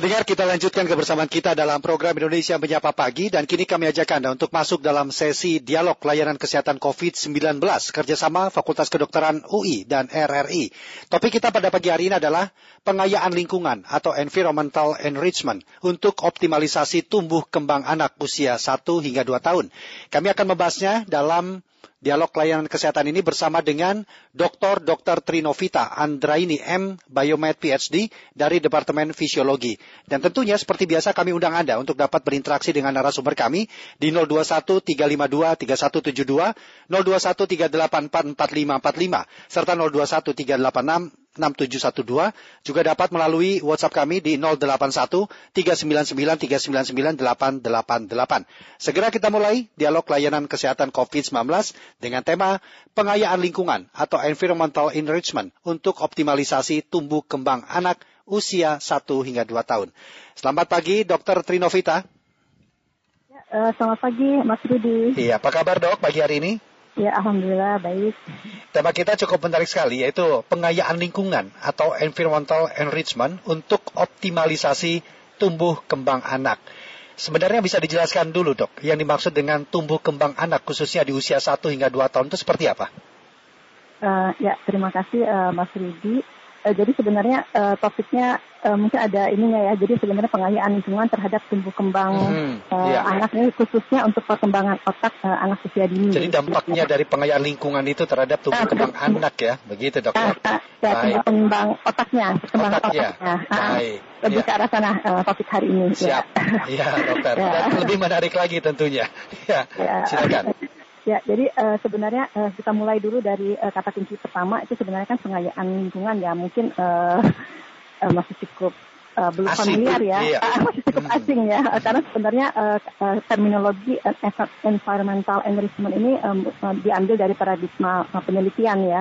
Pendengar, kita lanjutkan kebersamaan kita dalam program Indonesia Menyapa Pagi, dan kini kami ajak Anda untuk masuk dalam sesi dialog layanan kesehatan COVID-19 kerjasama Fakultas Kedokteran UI dan RRI. Topik kita pada pagi hari ini adalah pengayaan lingkungan atau Environmental Enrichment untuk optimalisasi tumbuh kembang anak usia 1 hingga 2 tahun. Kami akan membahasnya dalam dialog layanan kesehatan ini bersama dengan Dr. Trinovita Andraini M. Biomed PhD dari Departemen Fisiologi. Dan tentunya seperti biasa kami undang Anda untuk dapat berinteraksi dengan narasumber kami di 021-352-3172, 021-384-4545, serta 021-386-6712. Juga dapat melalui WhatsApp kami di 081-399-399-888. Segera kita mulai dialog layanan kesehatan COVID-19 dengan tema pengayaan lingkungan atau Environmental Enrichment untuk optimalisasi tumbuh kembang anak usia 1 hingga 2 tahun. Selamat pagi, Dr. Trinovita. Selamat pagi, Mas Rudi. Iya, apa kabar, Dok, pagi hari ini? Ya, alhamdulillah baik. Tema kita cukup menarik sekali, yaitu pengayaan lingkungan atau Environmental Enrichment untuk optimalisasi tumbuh kembang anak. Sebenarnya bisa dijelaskan dulu, Dok, yang dimaksud dengan tumbuh kembang anak khususnya di usia 1 hingga 2 tahun itu seperti apa? Terima kasih Mas Rudi. Jadi sebenarnya topiknya mungkin ada ininya ya. Jadi sebenarnya pengayaan lingkungan terhadap tumbuh kembang anak ini khususnya untuk perkembangan otak anak usia dini. Jadi dampaknya dari pengayaan lingkungan itu terhadap tumbuh kembang anak ya, begitu Dok? Perkembang otaknya, perkembangan otaknya. Baik. Lebih ke arah sana topik hari ini. Siap. Iya, Dokter. Dan lebih menarik lagi tentunya. Silakan. Ya, jadi sebenarnya kita mulai dulu dari kata kunci pertama itu sebenarnya kan pengayaan lingkungan ya, mungkin masih cukup belum familiar ya, iya. Masih cukup asing ya, karena sebenarnya terminologi environmental enrichment ini diambil dari paradigma penelitian ya,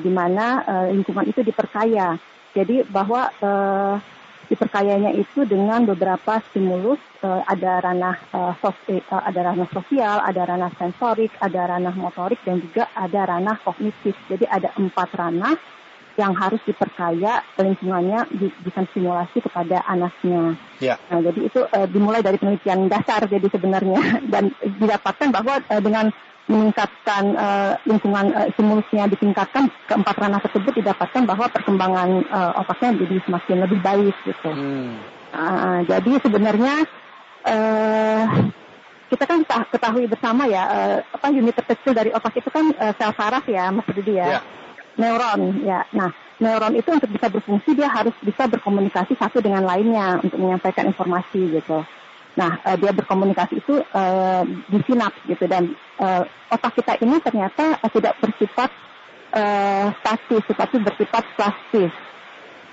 di mana lingkungan itu diperkaya, jadi bahwa diperkayanya itu dengan beberapa stimulus, ada ranah sosial, ada ranah sensorik, ada ranah motorik, dan juga ada ranah kognitif. Jadi ada 4 ranah yang harus diperkaya lingkungannya bisa stimulasi kepada anaknya. Ya. Nah, jadi itu dimulai dari penelitian dasar jadi sebenarnya, dan didapatkan bahwa dengan meningkatkan lingkungan, stimulusnya ditingkatkan keempat ranah tersebut, didapatkan bahwa perkembangan otaknya jadi semakin lebih baik gitu. Jadi sebenarnya kita kan ketahui bersama ya, unit terkecil dari otak itu kan sel saraf ya, Mas Rudi ya. Neuron ya. Nah, neuron itu untuk bisa berfungsi dia harus bisa berkomunikasi satu dengan lainnya untuk menyampaikan informasi gitu. Nah, dia berkomunikasi itu di sinaps gitu, dan otak kita ini ternyata tidak bersifat statis, tetapi bersifat plastis.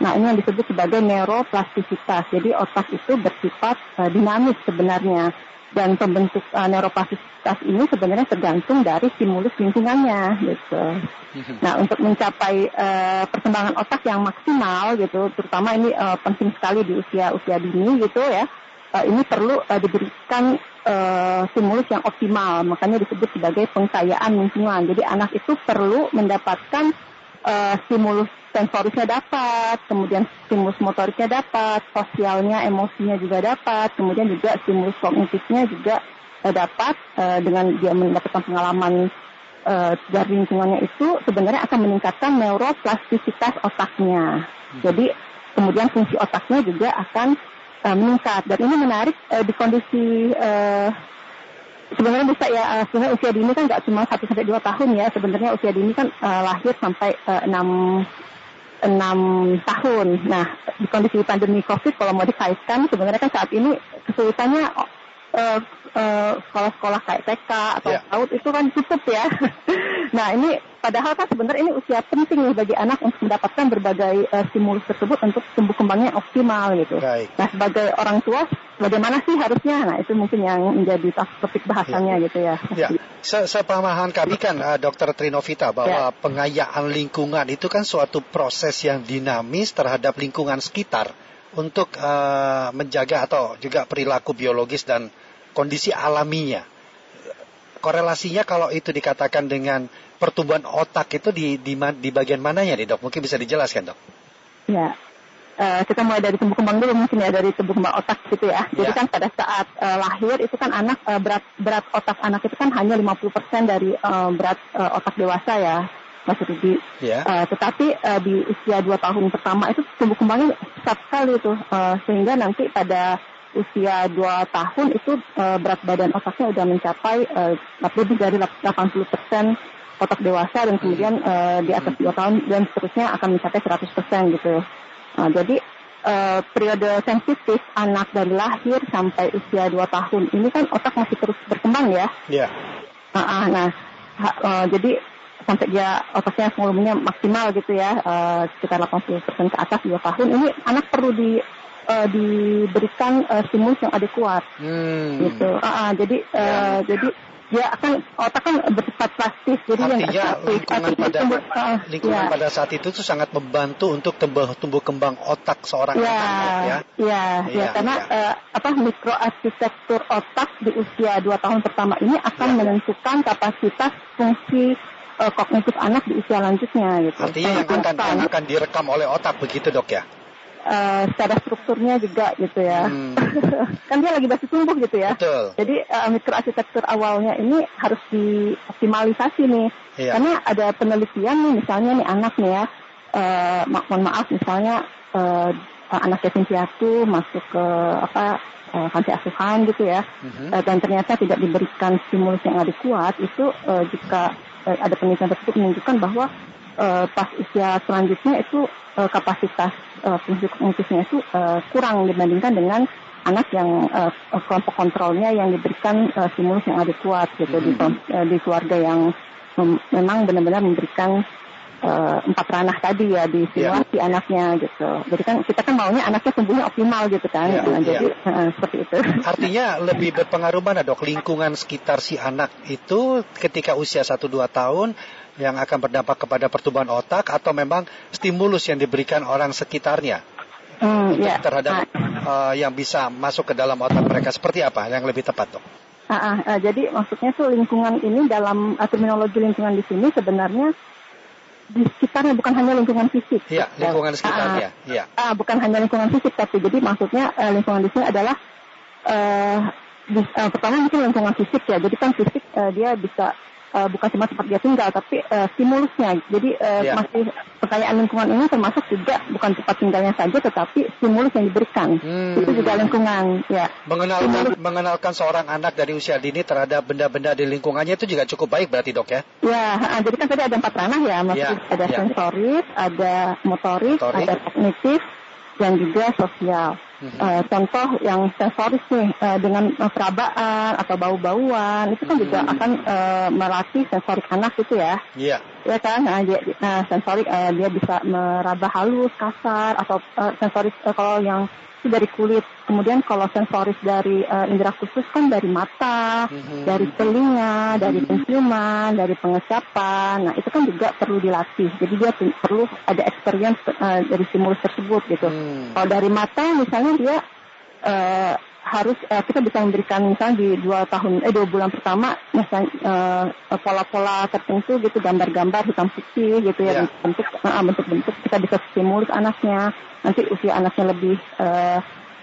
Nah, ini yang disebut sebagai neuroplastisitas. Jadi otak itu bersifat dinamis sebenarnya, dan pembentuk neuroplastisitas ini sebenarnya tergantung dari stimulus lingkungannya gitu. Nah, untuk mencapai perkembangan otak yang maksimal gitu, terutama ini penting sekali di usia dini gitu ya. Ini perlu diberikan stimulus yang optimal, makanya disebut sebagai pengkayaan lingkungan. Jadi anak itu perlu mendapatkan stimulus sensorisnya dapat, kemudian stimulus motoriknya dapat, sosialnya, emosinya juga dapat, kemudian juga stimulus kognitifnya juga dapat. Dengan dia mendapatkan pengalaman dari lingkungannya itu sebenarnya akan meningkatkan neuroplastisitas otaknya. Jadi kemudian fungsi otaknya juga akan meningkat, dan ini menarik di kondisi sebenarnya bisa ya, sebenarnya usia dini kan nggak cuma 1-2 tahun ya, sebenarnya usia dini kan lahir sampai 6 tahun. Nah, di kondisi pandemi COVID kalau mau dikaitkan sebenarnya kan saat ini kesulitannya sekolah-sekolah kayak TK atau TAUD itu kan tutup ya. Nah, ini padahal kan sebenarnya ini usia penting nih bagi anak untuk mendapatkan berbagai stimulus tersebut untuk tumbuh kembangnya optimal gitu. Baik. Nah, sebagai orang tua bagaimana sih harusnya? Nah, itu mungkin yang menjadi topik bahasannya gitu ya. Ya, sepemahaman kami kan Dr. Trinovita bahwa pengayaan lingkungan itu kan suatu proses yang dinamis terhadap lingkungan sekitar untuk menjaga atau juga perilaku biologis dan kondisi alaminya. Korelasinya kalau itu dikatakan dengan pertumbuhan otak itu di bagian mananya nih, Dok? Mungkin bisa dijelaskan, Dok? Ya, Kita mulai dari tumbuh kembang dulu mungkin ya, dari tumbuh kembang otak gitu ya. Jadi kan pada saat lahir itu kan anak berat otak anak itu kan hanya 50% dari berat otak dewasa ya, Mas Rudi. Tetapi di usia 2 tahun pertama itu tumbuh kembangnya pesat sekali tuh, sehingga nanti pada usia 2 tahun itu berat badan otaknya udah mencapai lebih dari 80% otak dewasa, dan kemudian di atas 2 tahun dan seterusnya akan mencapai 100% gitu. Nah, jadi periode sensitif anak dari lahir sampai usia 2 tahun ini kan otak masih terus berkembang ya. Jadi sampai dia otaknya volumenya maksimal gitu ya, sekitar 80% ke atas 2 tahun ini anak perlu diberikan stimulus yang adekuat gitu. Jadi dia akan otak kan bersifat plastis, jadi artinya lingkungan pada saat itu tuh sangat membantu untuk tumbuh kembang otak seorang anak ya. Mikroarsitektur otak di usia 2 tahun pertama ini akan menentukan kapasitas fungsi kognitif anak di usia lanjutnya gitu. Artinya yang akan direkam oleh otak begitu, Dok ya. Secara strukturnya juga gitu ya. Kan dia lagi masih tumbuh gitu ya. Betul. Jadi mikroarsitektur awalnya ini harus dioptimalisasi nih. Karena ada penelitian nih, misalnya nih anak nih ya, anaknya Sintiatu masuk ke panti asuhan gitu ya, dan ternyata tidak diberikan stimulus yang adekuat itu, jika ada penelitian tersebut menunjukkan bahwa pas usia selanjutnya itu kapasitas fungsi kognitifnya itu kurang dibandingkan dengan anak yang kelompok kontrolnya yang diberikan stimulus yang adekuat gitu, di keluarga yang memang benar-benar memberikan 4 ranah tadi ya, distimulasi anaknya gitu. Jadi kan kita kan maunya anaknya tumbuhnya optimal gitu kan. Seperti itu. Artinya lebih berpengaruh mana, Dok? Lingkungan sekitar si anak itu ketika usia 1-2 tahun yang akan berdampak kepada pertumbuhan otak, atau memang stimulus yang diberikan orang sekitarnya terhadap yang bisa masuk ke dalam otak mereka? Seperti apa yang lebih tepat, Dok? Jadi maksudnya tuh lingkungan ini dalam terminologi lingkungan di sini sebenarnya di sekitarnya, bukan hanya lingkungan fisik. Iya, lingkungan sekitarnya. Bukan hanya lingkungan fisik, tapi jadi maksudnya lingkungan di sini adalah pertama mungkin lingkungan fisik ya. Jadi kan fisik dia bisa bukan cuma tempat dia tinggal, tapi stimulusnya. Jadi masih pertanyaan lingkungan ini termasuk juga bukan tempat tinggalnya saja, tetapi stimulus yang diberikan itu juga lingkungan. Ya. Mengenalkan seorang anak dari usia dini terhadap benda-benda di lingkungannya itu juga cukup baik berarti, Dok ya? Ya, jadi kan tadi ada 4 ranah ya, maksudnya ada sensoris, ada motorik, ada kognitif, dan juga sosial. Contoh yang sensoris nih, dengan perabaan atau bau-bauan itu kan juga akan melatih sensorik anak gitu ya. Ya kan, sensorik dia bisa meraba halus, kasar, atau sensoris kalau yang itu dari kulit. Kemudian kalau sensoris dari indera khusus kan dari mata, dari telinga, dari penciuman, dari pengecapan. Nah itu kan juga perlu dilatih. Jadi dia perlu ada experience dari stimulus tersebut gitu. Kalau dari mata misalnya dia harus kita bisa memberikan misalnya di 2 bulan pertama misalnya pola-pola tertentu gitu, gambar-gambar hitam putih gitu ya, bentuk-bentuk kita bisa stimulus anaknya. Nanti usia anaknya lebih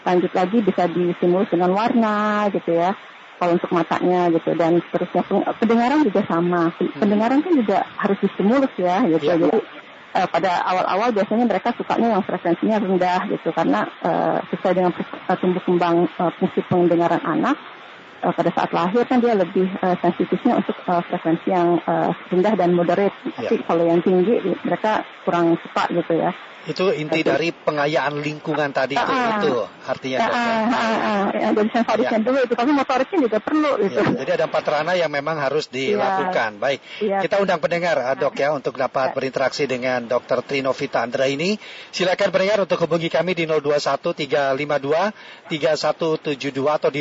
lanjut lagi bisa distimulus dengan warna gitu ya, kalau untuk matanya gitu, dan seterusnya. Pendengaran juga sama, pendengaran kan juga harus distimulus ya gitu. Jadi pada awal-awal biasanya mereka sukanya yang frekuensinya rendah gitu, karena sesuai dengan tumbuh kembang fungsi pendengaran anak pada saat lahir kan dia lebih sensitifnya untuk frekuensi yang rendah dan moderate. Tapi kalau yang tinggi mereka kurang suka gitu ya. Itu inti dari pengayaan lingkungan tadi itu artinya. Jadi sensorisnya dulu itu, tapi motoriknya juga perlu gitu. Jadi ada 4 ranah yang memang harus dilakukan. Baik, kita undang pendengar, Dok ya, untuk dapat berinteraksi dengan Dr. Trinovita Andraini. Silakan pendengar untuk hubungi kami di 021-352-3172 atau di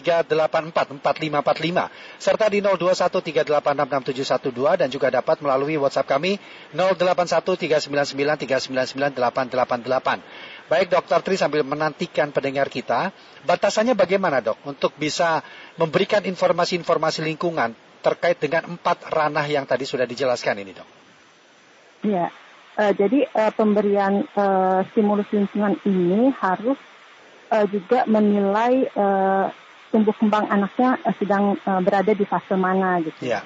021-384-4545 serta di 021-386-6712, dan juga dapat melalui WhatsApp kami 081-399-399-888. Baik, Dokter Tri, sambil menantikan pendengar kita, batasannya bagaimana, Dok, untuk bisa memberikan informasi-informasi lingkungan terkait dengan 4 ranah yang tadi sudah dijelaskan ini, Dok? Ya, Jadi pemberian stimulus lingkungan ini harus juga menilai tumbuh kembang anaknya sedang berada di fase mana gitu. Yeah.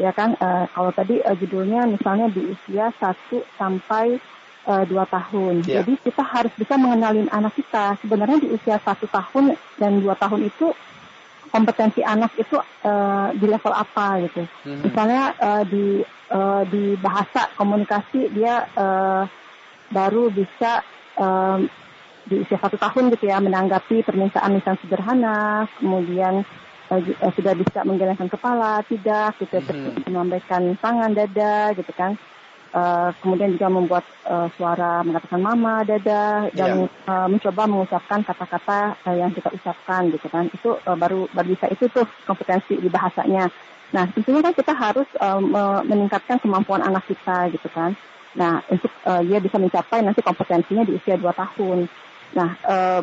Ya kan, kalau tadi judulnya misalnya di usia 1 sampai 2 tahun. Yeah. Jadi kita harus bisa mengenalin anak kita. Sebenarnya di usia 1 tahun dan 2 tahun itu kompetensi anak itu di level apa gitu. Mm-hmm. Misalnya di bahasa komunikasi dia baru bisa di usia 1 tahun gitu ya, menanggapi permintaan misal sederhana, kemudian sudah bisa menggelengkan kepala, tidak, gitu, melambaikan tangan, dada, gitu kan. Kemudian juga membuat suara mengatakan mama, dada, dan mencoba mengucapkan kata-kata yang kita ucapkan, gitu kan. Itu baru bisa itu tuh kompetensi di bahasanya. Nah, tentunya kan kita harus meningkatkan kemampuan anak kita, gitu kan. Nah, untuk dia bisa mencapai nanti kompetensinya di usia 2 tahun. Nah,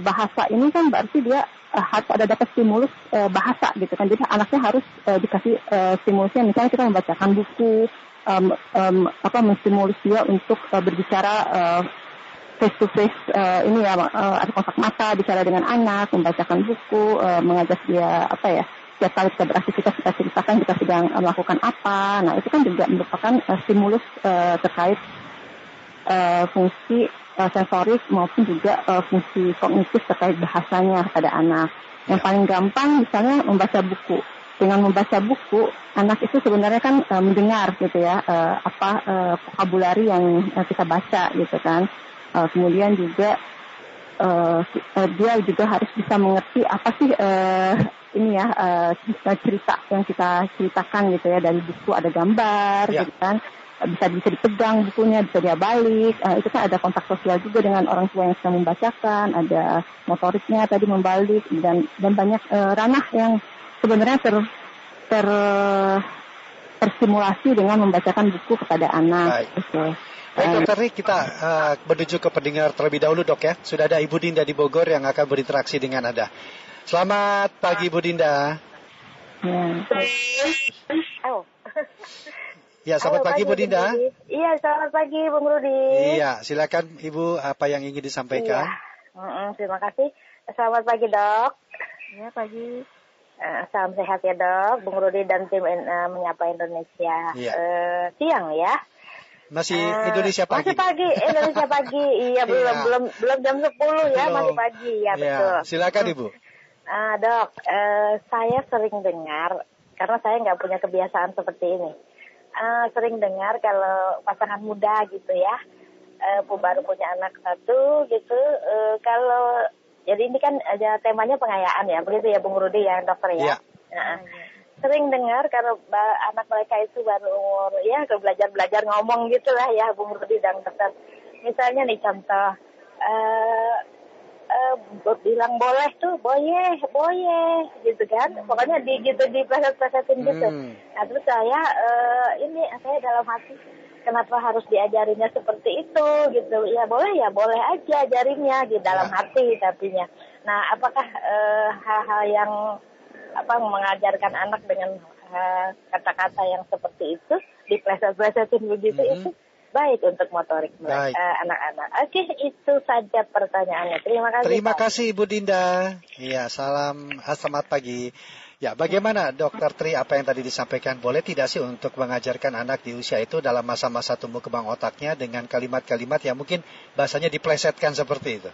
bahasa ini kan berarti dia harus ada dapat stimulus bahasa gitu kan. Jadi anaknya harus dikasih stimulusnya, misalnya kita membacakan buku, menstimulus dia untuk berbicara face to face, ada kontak mata, bicara dengan anak, membacakan buku, mengajak dia setiap kali kita beraktivitas kita ceritakan kita sedang melakukan apa. Nah, itu kan juga merupakan stimulus terkait fungsi sensoris maupun juga fungsi kognitif terkait bahasanya pada anak. Yang paling gampang misalnya membaca buku. Dengan membaca buku, anak itu sebenarnya kan mendengar gitu ya, vokabulari yang kita baca gitu kan. Kemudian juga dia juga harus bisa mengerti apa sih cerita yang kita ceritakan gitu ya. Dari buku ada gambar gitu kan. Bisa dipegang bukunya, bisa dia balik, itu kan ada kontak sosial juga dengan orang tua yang sedang membacakan, ada motoriknya tadi membalik, dan banyak ranah yang sebenarnya terstimulasi dengan membacakan buku kepada anak. Baik, Dokter Ri, kita menuju ke pendengar terlebih dahulu, Dok ya. Sudah ada Ibu Dinda di Bogor yang akan berinteraksi dengan Anda. Selamat pagi, Ibu Dinda. Ya, selamat pagi Bu Dinda. Iya, selamat pagi Bung Rudi. Iya, silakan Ibu, apa yang ingin disampaikan? Iya. Terima kasih. Selamat pagi, Dok. Iya, pagi. Salam sehat ya, Dok. Bung Rudi dan tim Menyapa Indonesia. Iya. Siang ya. Masih Indonesia pagi. Masih pagi, Indonesia pagi. Iya, belum jam 10 ya, masih pagi. Ya, betul. Silakan Ibu. Dok, saya sering dengar, karena saya nggak punya kebiasaan seperti ini. Sering dengar kalau pasangan muda gitu ya, baru punya anak satu gitu, kalau jadi ini kan ada temanya pengayaan ya, begitu ya Bung Rudi ya Dokter ya. Sering dengar kalau anak mereka itu baru umur ya belajar ngomong gitulah ya Bung Rudi dan Dokter. Misalnya nih contoh bilang boleh tuh boyeh gitu kan, pokoknya dipleset-plesetin gitu. Nah terus saya saya dalam hati kenapa harus diajarinnya seperti itu gitu ya boleh aja ajarinnya di gitu, dalam hati tapinya. Nah apakah hal-hal yang mengajarkan anak dengan kata-kata yang seperti itu dipleset-plesetin begitu itu baik untuk motorik mereka, anak-anak. Oke, itu saja pertanyaannya. Terima kasih. Terima kasih Ibu Dinda. Iya, selamat pagi. Ya, bagaimana Dokter Tri apa yang tadi disampaikan? Boleh tidak sih untuk mengajarkan anak di usia itu dalam masa-masa tumbuh kembang otaknya dengan kalimat-kalimat yang mungkin bahasanya diplesetkan seperti itu?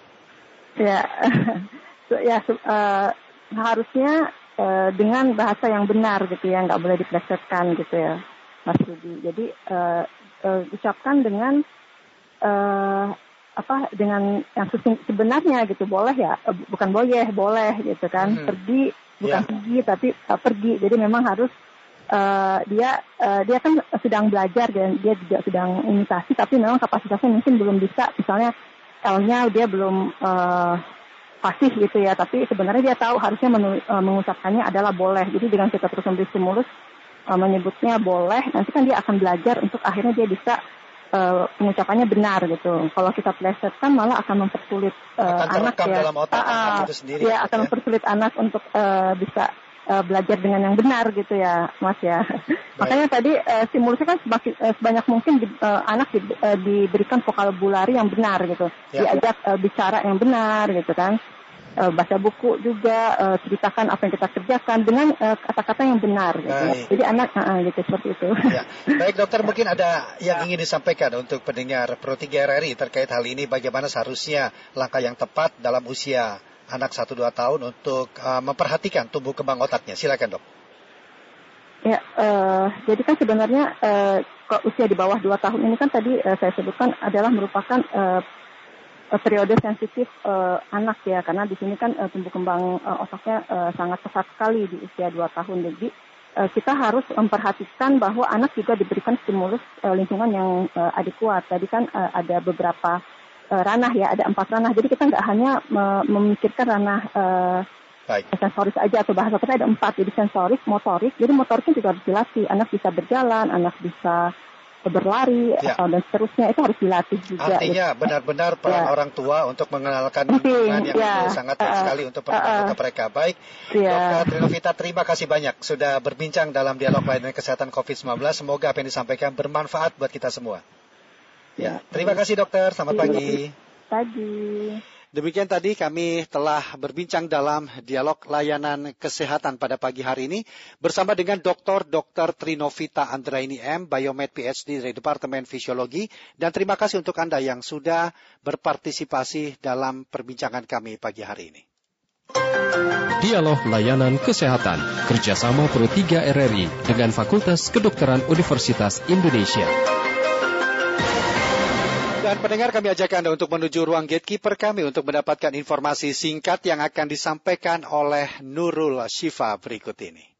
Ya, harusnya dengan bahasa yang benar gitu ya, nggak boleh diplesetkan gitu ya, Mas Rudi. Jadi ucapkan dengan dengan yang sebenarnya gitu, boleh ya, bukan boleh gitu kan, pergi bukan pergi tapi pergi. Jadi memang harus dia kan sedang belajar dan dia juga sedang imitasi, tapi memang kapasitasnya mungkin belum bisa, misalnya L-nya dia belum fasih gitu ya, tapi sebenarnya dia tahu harusnya mengucapkannya adalah boleh. Jadi dengan kita terus memberi stimulus menyebutnya boleh, nanti kan dia akan belajar untuk akhirnya dia bisa pengucapannya benar gitu. Kalau kita plesetkan malah akan mempersulit anak ya. Dalam otak anak itu sendiri, dia akan mempersulit anak untuk bisa belajar dengan yang benar gitu ya, Mas ya. Baik. Makanya tadi stimulusnya kan sebanyak mungkin anak diberikan vokabulari yang benar gitu, ya. Diajak bicara yang benar gitu kan. Baca buku juga, ceritakan apa yang kita kerjakan dengan kata-kata yang benar gitu. Baik. Jadi anak gitu seperti itu ya. Baik dokter, mungkin ada yang ingin disampaikan untuk pendengar Pro 3 RRI terkait hal ini, bagaimana seharusnya langkah yang tepat dalam usia anak 1-2 tahun untuk memperhatikan tumbuh kembang otaknya. Silakan dok. Ya, jadi kan sebenarnya usia di bawah 2 tahun ini kan tadi saya sebutkan adalah merupakan periode sensitif anak ya, karena di sini kan tumbuh kembang otaknya sangat pesat sekali di usia 2 tahun. Jadi kita harus memperhatikan bahwa anak juga diberikan stimulus lingkungan yang adekuat. Tadi kan ada beberapa ranah ya, ada 4 ranah. Jadi kita nggak hanya memikirkan ranah sensoris aja atau bahasa kita ada 4. Jadi sensoris, motorik. Jadi motoriknya juga harus dilatih. Anak bisa berjalan, anak bisa berlari atau dan seterusnya, itu harus dilatih juga. Artinya gitu. Benar-benar peran orang tua untuk mengenalkan lingkungan yang sangat sekali untuk perkembangan mereka. Baik, Dokter Trinovita, terima kasih banyak sudah berbincang dalam dialog layanan kesehatan COVID-19. Semoga apa yang disampaikan bermanfaat buat kita semua. Ya, terima kasih dokter. Selamat pagi. Pagi. Demikian tadi kami telah berbincang dalam dialog layanan kesehatan pada pagi hari ini bersama dengan Dr. Trinovita Andraini M, Biomed PhD dari Departemen Fisiologi, dan terima kasih untuk Anda yang sudah berpartisipasi dalam perbincangan kami pagi hari ini. Dialog layanan kesehatan kerjasama Pro 3 RRI dengan Fakultas Kedokteran Universitas Indonesia. Dan pendengar, kami ajak Anda untuk menuju ruang gatekeeper kami untuk mendapatkan informasi singkat yang akan disampaikan oleh Nurul Syifa berikut ini.